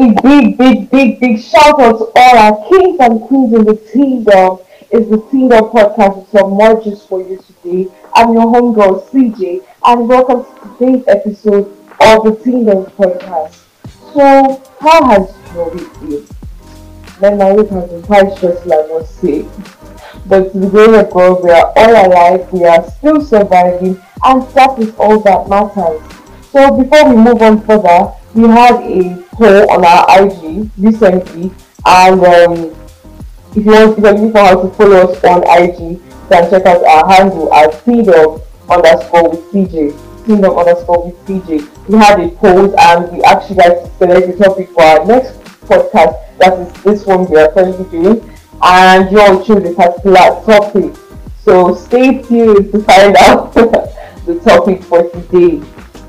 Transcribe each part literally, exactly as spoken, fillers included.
A big, big, big, big shout out to all our kings and queens in the kingdom. It's the Kingdom Podcast with some more juice for you today. I'm your homegirl, C J, and welcome to today's episode of the Kingdom Podcast. So, how has your week been? Then my week has been quite stressful, I must say. But to the glory of God, we are all alive, we are still surviving, and that is all that matters. So, before we move on further, we had a poll on our I G recently, and um, if you want to know how to follow us on I G, you can check out our handle at kingdom underscore with CJ, kingdom underscore with CJ. We had a poll and we actually like to select a topic for our next podcast, that is this one we are currently doing, and you all choose a particular topic. So stay tuned to find out the topic for today.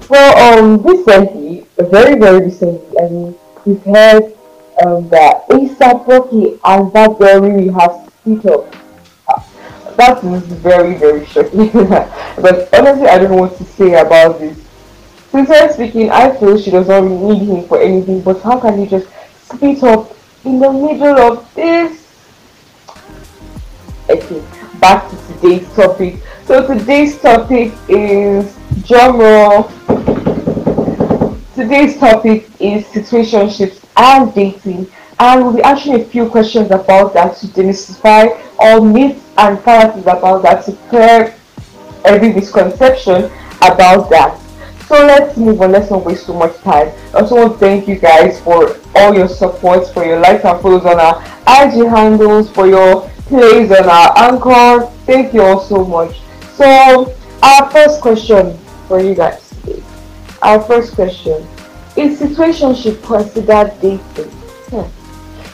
So um, recently, very very recently, I mean, we've heard Um, that ASAP Rocky and that girl really has to speak up. Uh, that is very, very shocking. But honestly, I don't know what to say about this. Sincerely speaking, I feel she does not really need him for anything, but how can you just speak up in the middle of this? Okay, back to today's topic. So today's topic is drumroll. Today's topic is situationships and dating, and we'll be answering a few questions about that to demystify all myths and fallacies about that, to clear every misconception about that. So let's move on, let's not waste too much time. I also want to thank you guys for all your support, for your likes and follows on our I G handles, for your plays on our Anchor. Thank you all so much. So our first question for you guys. Our first question: is situationship considered dating? Hmm.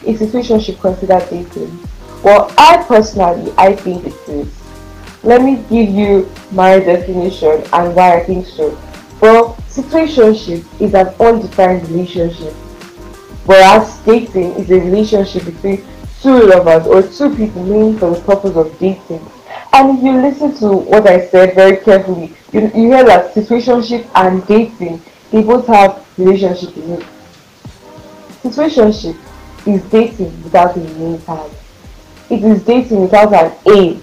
Is situationship considered dating? Well, I personally, I think it is. Let me give you my definition and why I think so. Well, situationship is an undefined relationship, whereas dating is a relationship between two lovers or two people meeting for the purpose of dating. And if you listen to what I said very carefully, you, you hear that situationship and dating, they both have relationship in it. Situationship is dating without a main target. It is dating without an aim.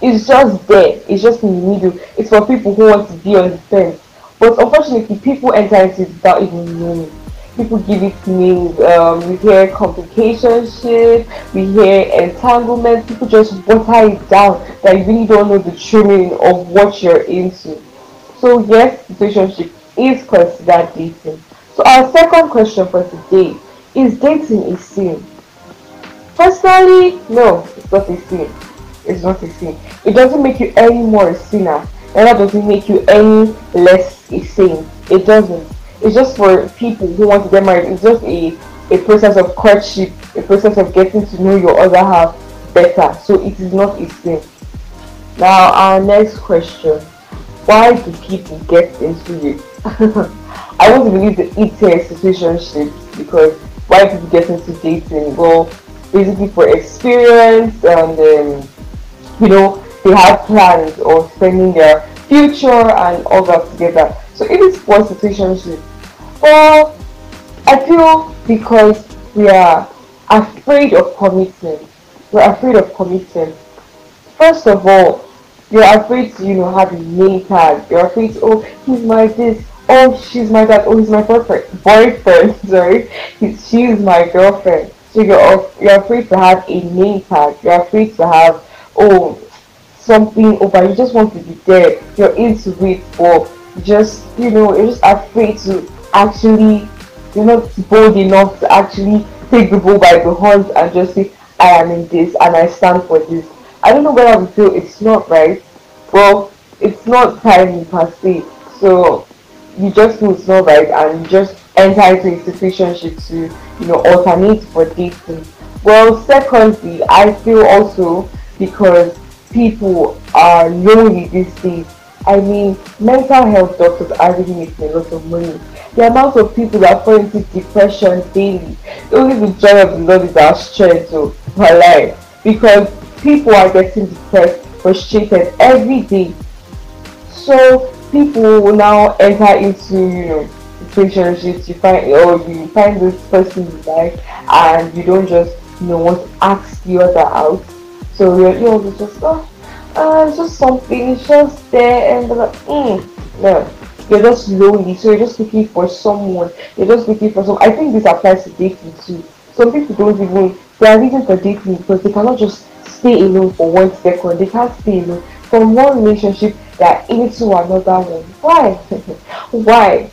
It's just there. It's just in the middle. It's for people who want to be on the fence. But unfortunately, people enter into it without even knowing. People give it names. Um, we hear complicationship, we hear entanglement. People just water it down that you really don't know the true meaning of what you're into. So yes, situationship is considered dating. So our second question for today is: dating a sin? Personally, no, it's not a sin. It's not a sin. It doesn't make you any more a sinner, and that doesn't make you any less a saint. It doesn't. It's just for people who want to get married. It's just a, a process of courtship, a process of getting to know your other half better. So it is not a sin. Now, our next question: why do people get into it? I want to believe the it's a situationships, because why do people get into dating? Well, basically for experience, and um, you know, they have plans of spending their future and all that together. So it is for situationship. Well, I feel because we are afraid of commitment. We're afraid of commitment. First of all, you're afraid to, you know, have a name tag. You're afraid to, oh, he's my this, oh, she's my that, oh, he's my boyfriend. Boyfriend, sorry. He's, she's my girlfriend. So you're, you're afraid to have a name tag. You're afraid to have, oh, something over. You just want to be there. You're into it, or just, you know, you're just afraid to actually, you're not bold enough to actually take the bull by the horns and just say, I am in this and I stand for this. I don't know whether we feel it's not right. Well, it's not timely per se, so you just feel it's not right and you just enter into a situationship to, you know, alternate for dating. Well, secondly, I feel also because people are lonely these days. I mean, mental health doctors are really making a lot of money. The amount of people that fall into depression daily, only the joy of the Lord is our strength to our life, because people are getting depressed, frustrated every day. So people will now enter into, you know, relationships, you find or you find this person you like, and you don't just, you know, want to ask the other out. So you're, you're just oh, uh, it's just something, it's just there, and they're like, mm, no. You're just lonely, so you're just looking for someone. You're just looking for some. I think this applies to dating too. Some people don't even, they are reasons for dating because they cannot just stay alone for one second. They can't stay alone from one relationship, they are into another one. Why? Why?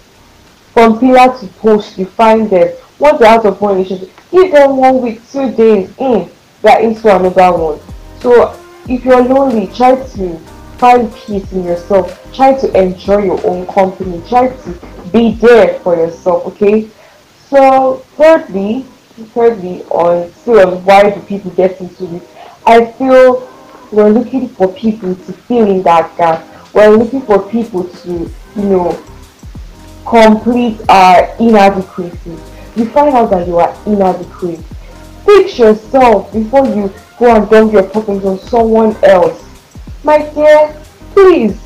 From pillar to post, you find them. Once they're out of one relationship, give them one week, two days, mm, they are into another one. So if you're lonely, try to find peace in yourself. Try to enjoy your own company. Try to be there for yourself. Okay. So thirdly, thirdly, on still on why do people get into this? I feel we're looking for people to fill in that gap. We're looking for people to, you know, complete our inadequacies. You find out that you are inadequate. Fix yourself before you go and dump your problems on someone else. My dear, please,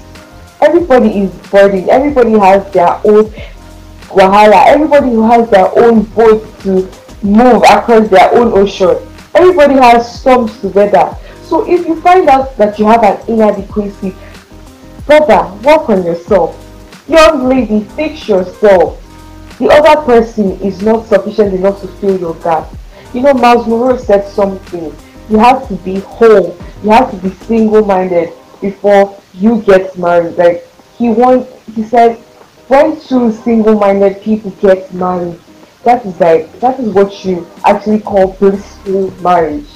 everybody is burdened, everybody has their own wahala, everybody who has their own boat to move across their own ocean, everybody has storms to weather. So if you find out that you have an inadequacy, brother, work on yourself. Young lady, fix yourself. The other person is not sufficient enough to fill your gap. You know, Myles Munroe said something. You have to be whole. You have to be single-minded before you get married. Like he wants, he said, when two single-minded people get married, that is like that is what you actually call blissful marriage.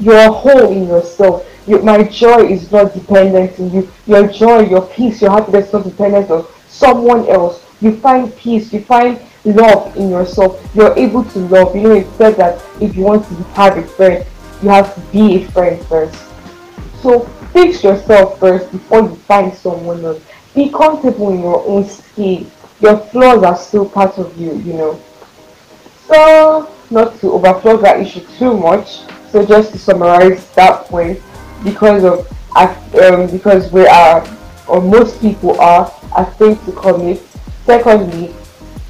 You're whole in yourself. Your, my joy is not dependent on you. Your joy, your peace, your happiness is not dependent on someone else. You find peace. You find love in yourself. You're able to love. You know, it said that if you want to have a friend, you have to be a friend first. So fix yourself first before you find someone else. Be comfortable in your own skin. Your flaws are still part of you, you know. So not to overflow that issue too much. So just to summarize that point, because of um, because we are, or most people are, afraid to commit. Secondly,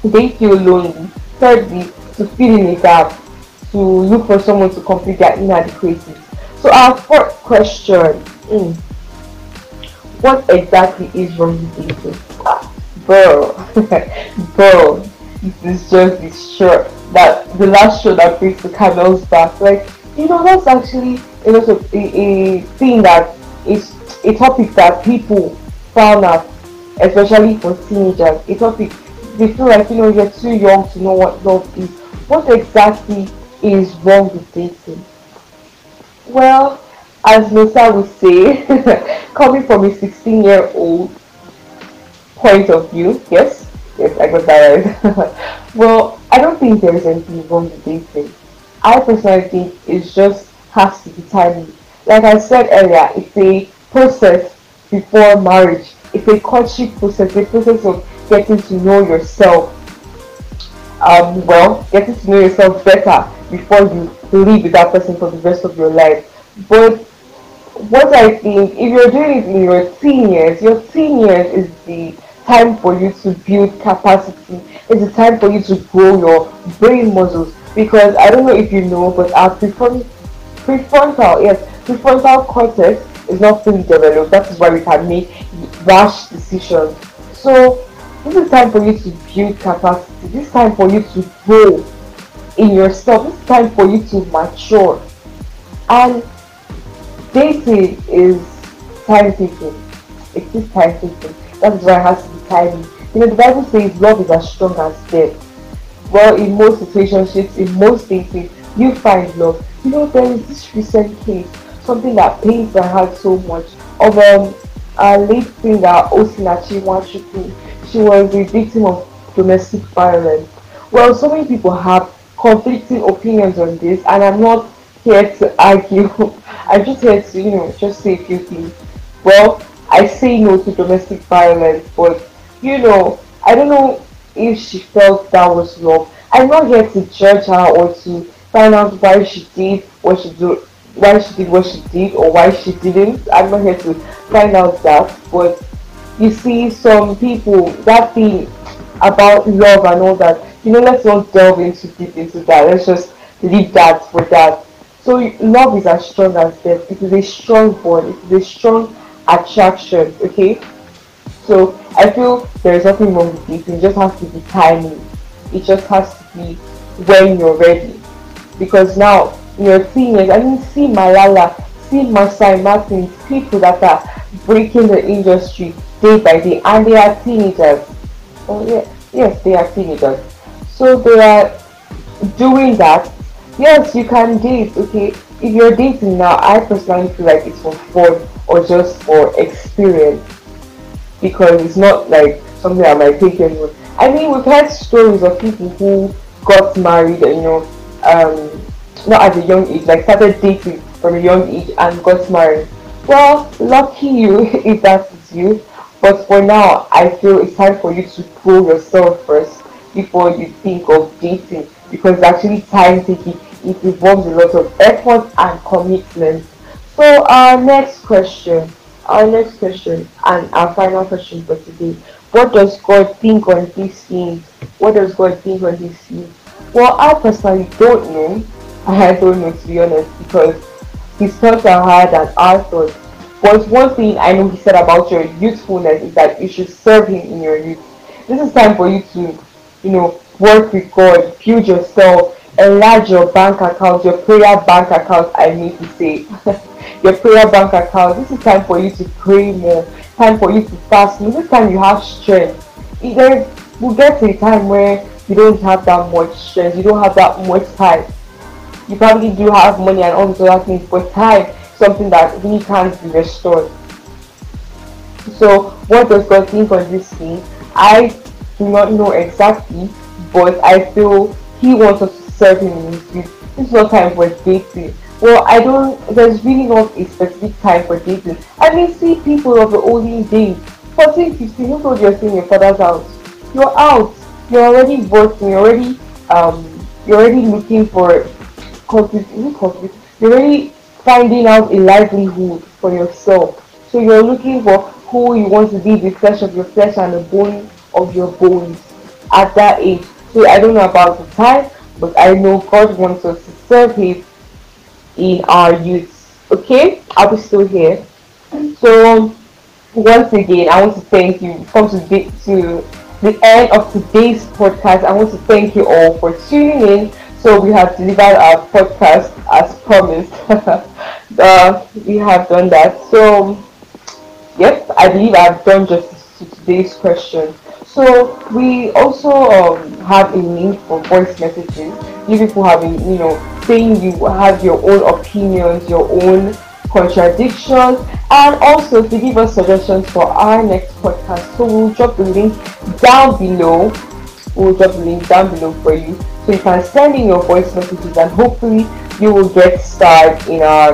they feel lonely. Thirdly, to fill in a gap, to look for someone to complete their inadequacies. So our fourth question, mm, what exactly is wrong with dating? Bro, bro, this is just this shirt, that the last show that brings the candles back. Like, you know, that's actually a, lot of, a, a thing that is a topic that people found out, especially for teenagers. A topic they feel like, you know, you're too young to know what love is. What exactly is wrong with dating? Well, as Masai would say, coming from a sixteen year old point of view, yes, yes, I got that right. Well, I don't think there is anything wrong with dating. I personally think it just has to be timely. Like I said earlier, it's a process before marriage. It's a courtship process, a process of getting to know yourself. Um, well, getting to know yourself better before you live with that person for the rest of your life. But what I think, if you're doing it in your teen years, your teen years is the time for you to build capacity. It's the time for you to grow your brain muscles. Because I don't know if you know, but our prefrontal, prefrontal yes, prefrontal cortex is not fully developed. That is why we can make rash decisions. So this is time for you to build capacity. This is time for you to grow in yourself. This is time for you to mature. And dating is time taking. It is time taking. That is why it has to be timely. You know, the Bible says love is as strong as death. Well, in most situationships, in most dating, you find love. You know, there is this recent case, something that pains my heart so much, of um, a late singer, Osinachi Wachuku. She was a victim of domestic violence. Well, so many people have conflicting opinions on this, and I'm not here to argue. I'm just here to, you know, just say a few things. Well, I say no to domestic violence, but, you know, I don't know if she felt that was love. I'm not here to judge her or to find out why she did what she did, why she did what she did, or why she didn't. I'm not here to find out that, but you see, some people, that thing about love and all that, you know, let's not delve into deep into that. Let's just leave that for that. So love is as strong as death. It is a strong bond. It is a strong attraction. Okay. So I feel there is nothing wrong with it. It just has to be timing. It just has to be when you're ready. Because now you're seeing it. I mean, see Malala, see Masai Martin, people that are breaking the industry day by day, and they are teenagers. Oh yeah, yes, they are teenagers. So they are doing that. Yes, you can date. Okay, if you're dating now, I personally feel like it's for fun or just for experience, because it's not like something I might take anyone. I mean, we've heard stories of people who got married and, you know, um, not at a young age, like started dating from a young age and got married. Well, lucky you if that is you. But for now, I feel it's time for you to prove yourself first before you think of dating, because it's actually time taking. It involves a lot of effort and commitment. So our next question. Our next question and our final question for today. What does God think on these things? What does God think on these things? Well, I personally don't know. I don't know, to be honest, because his thoughts are hard and our thoughts. But one thing I know he said about your youthfulness is that you should serve him in your youth. This is time for you to, you know, work with God, build yourself, enlarge your bank account, your prayer bank account, I need to say. Your prayer bank account. This is time for you to pray more. Time for you to fast. This time you have strength. There will get to a time where you don't have that much strength. You don't have that much time. You probably do have money and all these other things, but time, something that really can't be restored. So, what does God think on this thing? I do not know exactly, but I feel He wants us to serve Him in His youth. This is not time for dating. Well, I don't, there's really not a specific time for dating. I mean, see people of the olden days, fourteen, fifteen, you told you're seeing your father's house. You're out, you're already working, you're already, um, you're already looking for, you're already finding out a livelihood for yourself. So you're looking for who you want to be, the flesh of your flesh and the bone of your bones at that age. So I don't know about the time, but I know God wants us to serve Him in our youth. Okay, I'll be still here. So um, once again, I want to thank you. Come to the, to the end of today's podcast. I want to thank you all for tuning in. So we have delivered our podcast as promised. uh, we have done that. So yep, I believe I've done justice to today's question. So we also um, have a link for voice messages. You people have been, you know, saying you have your own opinions, your own contradictions, and also to give us suggestions for our next podcast. So we'll drop the link down below. We'll drop the link down below for you, so you can send in your voice messages, and hopefully you will get starred in our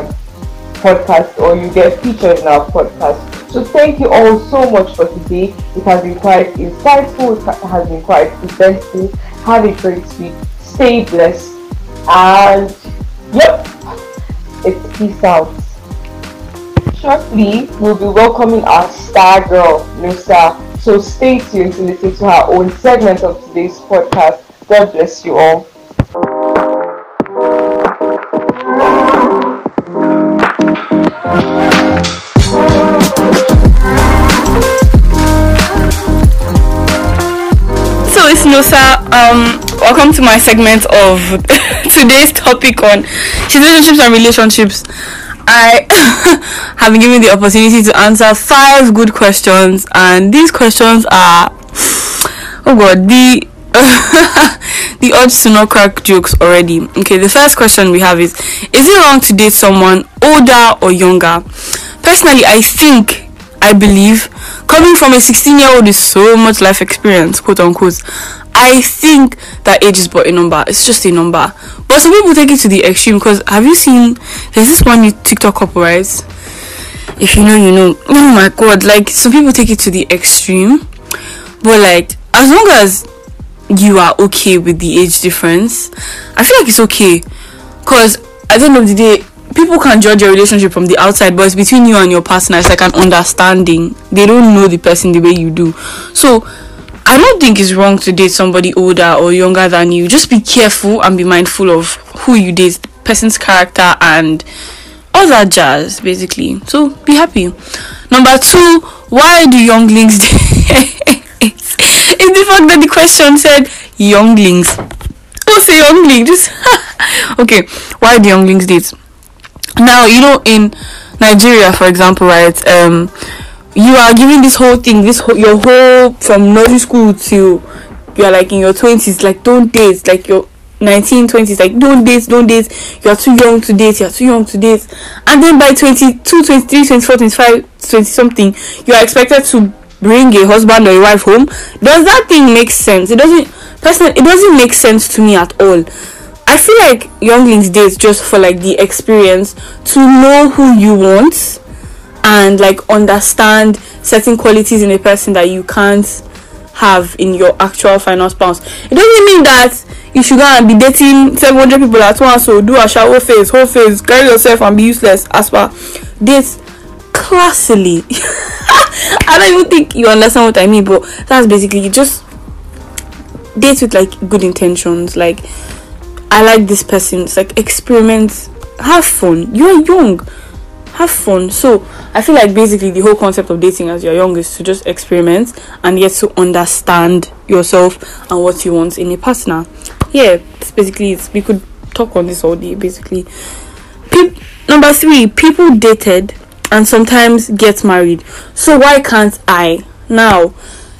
podcast, or you get featured in our podcast. So thank you all so much for today. It has been quite insightful. It has been quite eventful. Have a great week. Stay blessed. And yep, it's peace out. Shortly, we'll be welcoming our star girl, Nusa. So stay tuned to listen to her own segment of today's podcast. God bless you all. Nusa, um, welcome to my segment of today's topic on situationships and relationships. I have been given the opportunity to answer five good questions, and these questions are, oh god, the the odds to not crack jokes already. Okay, the first question we have is: is it wrong to date someone older or younger? Personally, I think. I believe coming from a sixteen year old with so much life experience, quote unquote, I think that age is but a number. It's just a number. But some people take it to the extreme, because have you seen, there's this one TikTok couple, right? If you know, you know. Oh my god, like some people take it to the extreme. But like, as long as you are okay with the age difference, I feel like it's okay. Because at the end of the day, people can judge your relationship from the outside, but it's between you and your partner. It's like an understanding. They don't know the person the way you do. So I don't think it's wrong to date somebody older or younger than you. Just be careful and be mindful of who you date, the person's character and all that jazz, basically. So be happy. Number two, why do younglings date? It's the fact that the question said younglings. Don't say youngling, just okay. Why do younglings date? Now, you know, in Nigeria, for example, right, um you are given this whole thing, this whole, your whole, from nursery school till you're like in your twenties, like, don't date, like your nineteen twenties, like, don't date, don't date, you're too young to date, you're too young to date. And then by twenty-two, twenty-three, twenty-four, twenty-five, twenty something, you are expected to bring a husband or a wife home. Does that thing make sense? It doesn't, personally, it doesn't make sense to me at all. I feel like younglings date just for like the experience, to know who you want and like understand certain qualities in a person that you can't have in your actual final spouse. It doesn't mean that you should go and be dating seven hundred people at once, so do a shower face, whole face, carry yourself and be useless as far. Date classily. I don't even think you understand what I mean, but that's basically just date with like good intentions. Like, I like this person. It's like, experiment, have fun. You're young, have fun. So I feel like basically the whole concept of dating as you're young is to just experiment and yet to understand yourself and what you want in a partner. Yeah, it's basically it's, we could talk on this all day basically. Pe- number three, people dated and sometimes get married, so why can't I? Now,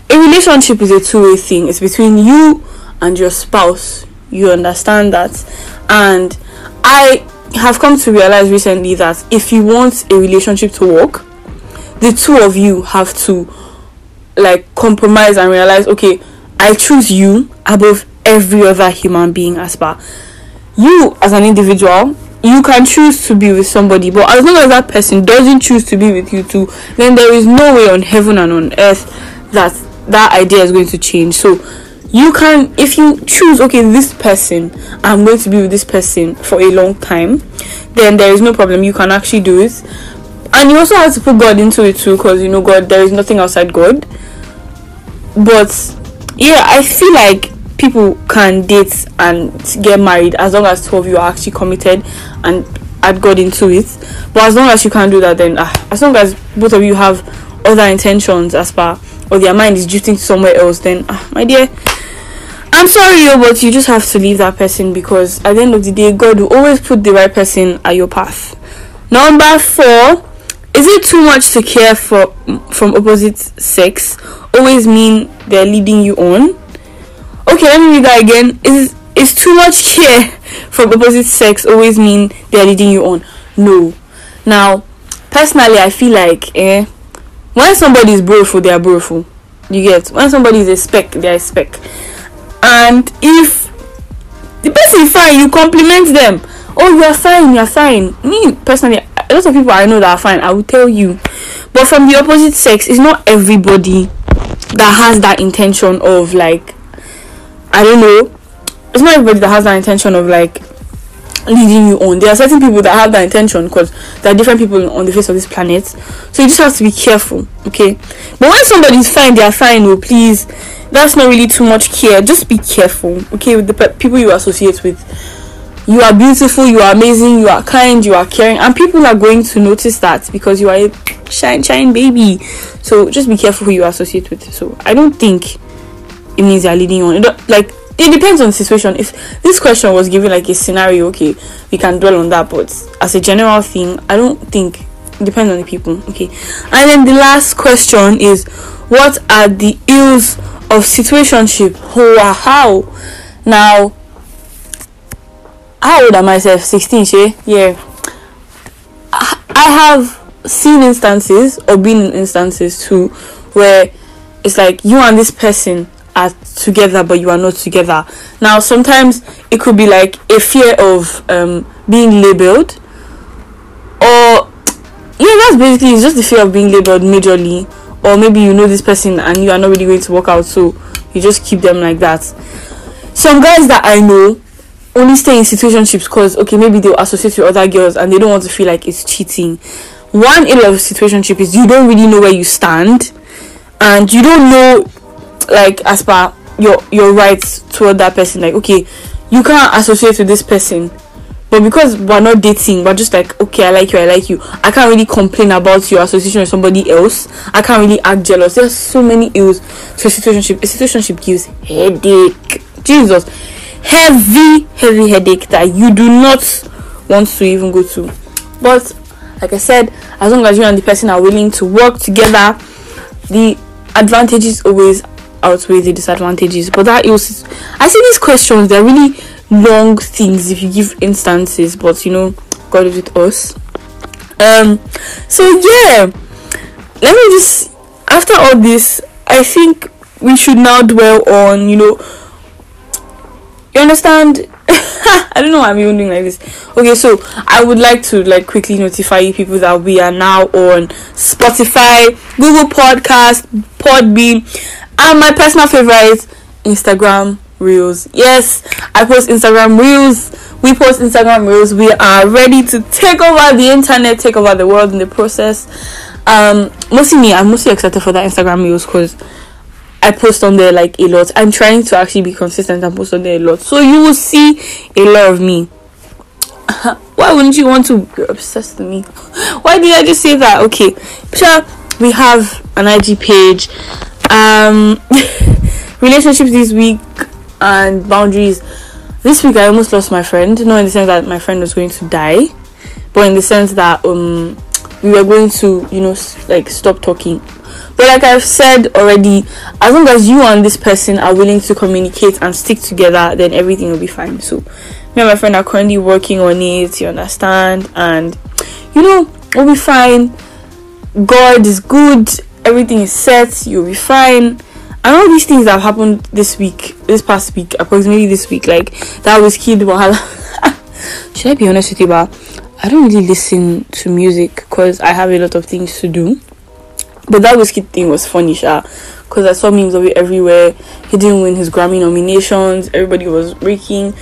a relationship is a two-way thing. It's between you and your spouse, you understand that. And I have come to realize recently that if you want a relationship to work, the two of you have to like compromise and realize, okay, I choose you above every other human being. As far you as an individual, you can choose to be with somebody, but as long as that person doesn't choose to be with you too, then there is no way on heaven and on earth that that idea is going to change. So you can, if you choose, okay, this person, I'm going to be with this person for a long time, then there is no problem. You can actually do it. And you also have to put God into it too, because, you know, God, there is nothing outside God. But yeah, I feel like people can date and get married as long as two of you are actually committed and add God into it. But as long as you can't do that, then uh, as long as both of you have other intentions as far, or their mind is drifting somewhere else, then uh, my dear, I'm sorry, but you just have to leave that person, because at the end of the day, God will always put the right person at your path. Number four, is it too much to care for from opposite sex always mean they're leading you on? Okay, let me read that again. Is is too much care from opposite sex always mean they're leading you on? No. Now, personally, I feel like eh, when somebody is beautiful, they are beautiful. You get? When somebody is a speck, they are a speck. And if the person is fine, you compliment them. Oh, you are fine, you are fine. Me personally, a lot of people I know that are fine, I will tell you. But from the opposite sex, it's not everybody that has that intention of like, I don't know, it's not everybody that has that intention of like leading you on. There are certain people that have that intention, because there are different people on the face of this planet, so you just have to be careful, okay? But when somebody's fine, they are fine. Oh, please, that's not really too much care. Just be careful, okay, with the pe- people you associate with. You are beautiful, you are amazing, you are kind, you are caring, and people are going to notice that because you are a shine shine baby. So just be careful who you associate with. So I don't think it means they are leading on. It, like, it depends on the situation. If this question was given like a scenario, okay, we can dwell on that, but as a general thing, I don't think it depends on the people. Okay, and then the last question is, what are the ills of situationship? How? Now, how old am I? sixteen, she? Yeah. I have seen instances, or been in instances too, where it's like you and this person are together but you are not together. Now, sometimes it could be like a fear of um being labeled, or yeah, that's basically, it's just the fear of being labeled majorly. Or maybe you know this person and you are not really going to work out, so you just keep them like that. Some guys that I know only stay in situationships because, okay, maybe they'll associate with other girls and they don't want to feel like it's cheating. One ill of situationship is you don't really know where you stand, and you don't know like as per your your rights toward that person. Like, okay, you can't associate with this person, but because we're not dating, we're just like, okay, I like you, I like you, I can't really complain about your association with somebody else, I can't really act jealous. There's so many ills to a situationship. A situationship gives headache, Jesus, heavy heavy headache that you do not want to even go to. But like I said, as long as you and the person are willing to work together, the advantages always outweigh the disadvantages. But that is, I see these questions, they're really long things if you give instances, but you know, God is with us. Um so yeah, let me just, after all this, I think we should now dwell on, you know, you understand. I don't know why I'm even doing like this. Okay, so I would like to like quickly notify you people that we are now on Spotify, Google Podcast, Podbean, and my personal favorite, Instagram Reels. Yes, I post Instagram Reels. We post Instagram Reels. We are ready to take over the internet, take over the world in the process. Um, mostly me. I'm mostly excited for that Instagram Reels because I post on there like a lot. I'm trying to actually be consistent and post on there a lot, so you will see a lot of me. Why wouldn't you want to? You're obsessed with me. Why did I just say that? Okay, sure. We have an I G page, um relationships this week and boundaries. This week I almost lost my friend, not in the sense that my friend was going to die, but in the sense that um we were going to, you know, like stop talking. But like I've said already, as long as you and this person are willing to communicate and stick together, then everything will be fine. So me and my friend are currently working on it, you understand, and you know, we'll be fine. God is good, everything is set, you'll be fine. And all these things that have happened this week, this past week, approximately this week, like that was kid Wahala. Should I be honest with you, but I don't really listen to music because I have a lot of things to do. But that Whiskey thing was funny, sha, because I saw memes of it everywhere. He didn't win his Grammy nominations, everybody was breaking,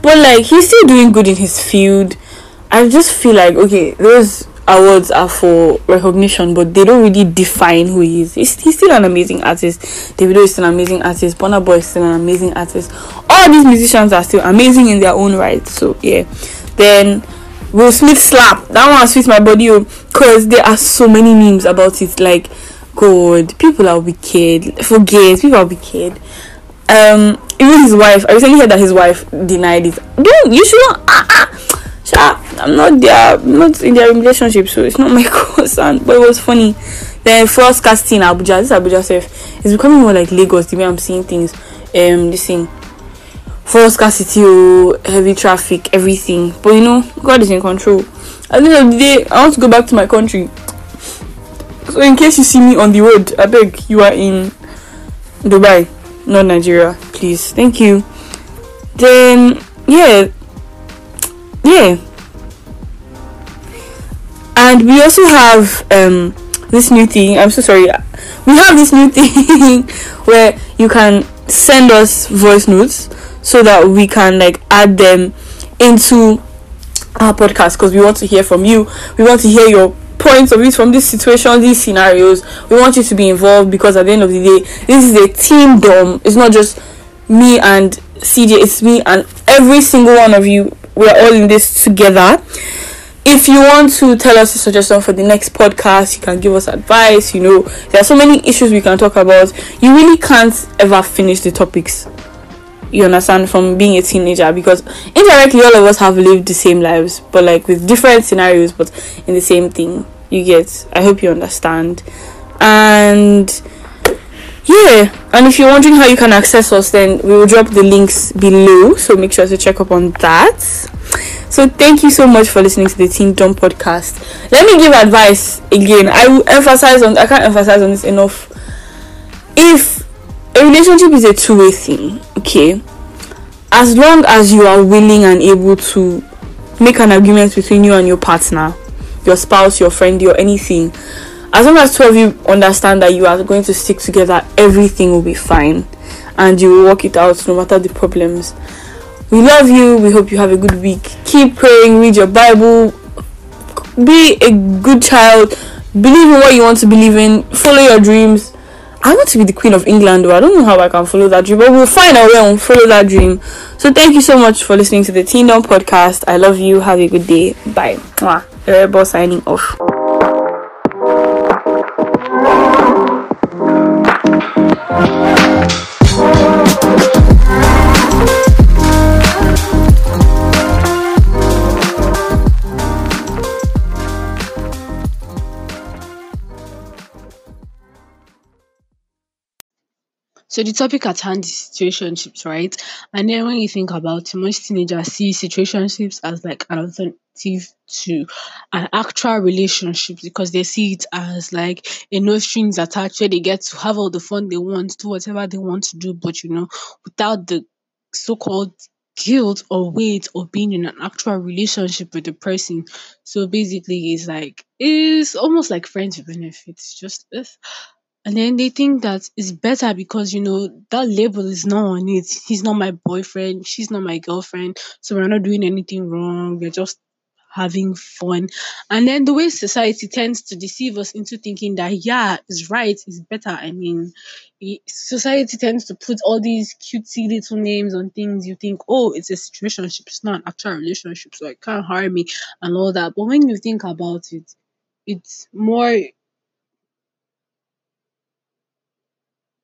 but like he's still doing good in his field. I just feel like, okay, those awards are for recognition, but they don't really define who he is. He's, he's still an amazing artist. Davido is still an amazing artist. Burna Boy is still an amazing artist. All these musicians are still amazing in their own right. So yeah, then Will Smith slap, that one sweet my body, because there are so many memes about it. Like, God, people are wicked. Forget, people are wicked. Um, even his wife. I recently heard that his wife denied it. Don't you should not. Ah, ah, I'm not there. I'm not in their relationship, so it's not my concern. But it was funny. Then first casting Abuja. This Abuja self is becoming more like Lagos the way I'm seeing things. Um, this thing. Full scarcity, oh, heavy traffic, everything. But you know, God is in control. At the end of the day, I want to go back to my country. So in case you see me on the road, I beg, you are in Dubai, not Nigeria, please. Thank you. Then yeah, yeah. And we also have um this new thing. I'm so sorry. We have this new thing where you can send us voice notes, so that we can like add them into our podcast, because we want to hear from you. We want to hear your points of view from this situation, these scenarios. We want you to be involved, because at the end of the day, this is a team dom. It's not just me and C J, it's me and every single one of you. We are all in this together. If you want to tell us a suggestion for the next podcast, you can give us advice. You know, there are so many issues we can talk about. You really can't ever finish the topics, you understand, from being a teenager, because indirectly all of us have lived the same lives, but like with different scenarios, but in the same thing. You get, I hope you understand. And yeah, and if you're wondering how you can access us, then we will drop the links below, so make sure to check up on that. So thank you so much for listening to the Teen Dom podcast. Let me give advice again. I will emphasize on I can't emphasize on this enough. If a relationship is a two-way thing, okay, as long as you are willing and able to make an agreement between you and your partner, your spouse, your friend, your anything, as long as two of you understand that you are going to stick together, everything will be fine and you will work it out no matter the problems. We love you. We hope you have a good week. Keep praying, read your Bible, be a good child, believe in what you want to believe in, follow your dreams. I want to be the Queen of England, though. I don't know how I can follow that dream, but we'll find a way and follow that dream. So thank you so much for listening to the Teendom podcast. I love you. Have a good day. Bye. Erebo signing off. So the topic at hand is situationships, right? And then when you think about it, most teenagers see situationships as like an alternative to an actual relationship, because they see it as like a no strings attached where they get to have all the fun they want, do whatever they want to do, but you know, without the so-called guilt or weight of being in an actual relationship with the person. So basically, it's like it's almost like friends with benefits, just this. And then they think that it's better because, you know, that label is not on it. He's not my boyfriend. She's not my girlfriend. So we're not doing anything wrong. We're just having fun. And then the way society tends to deceive us into thinking that, yeah, it's right, it's better. I mean, society tends to put all these cutesy little names on things. You think, oh, it's a situationship. It's not an actual relationship, so it can't harm me and all that. But when you think about it, it's more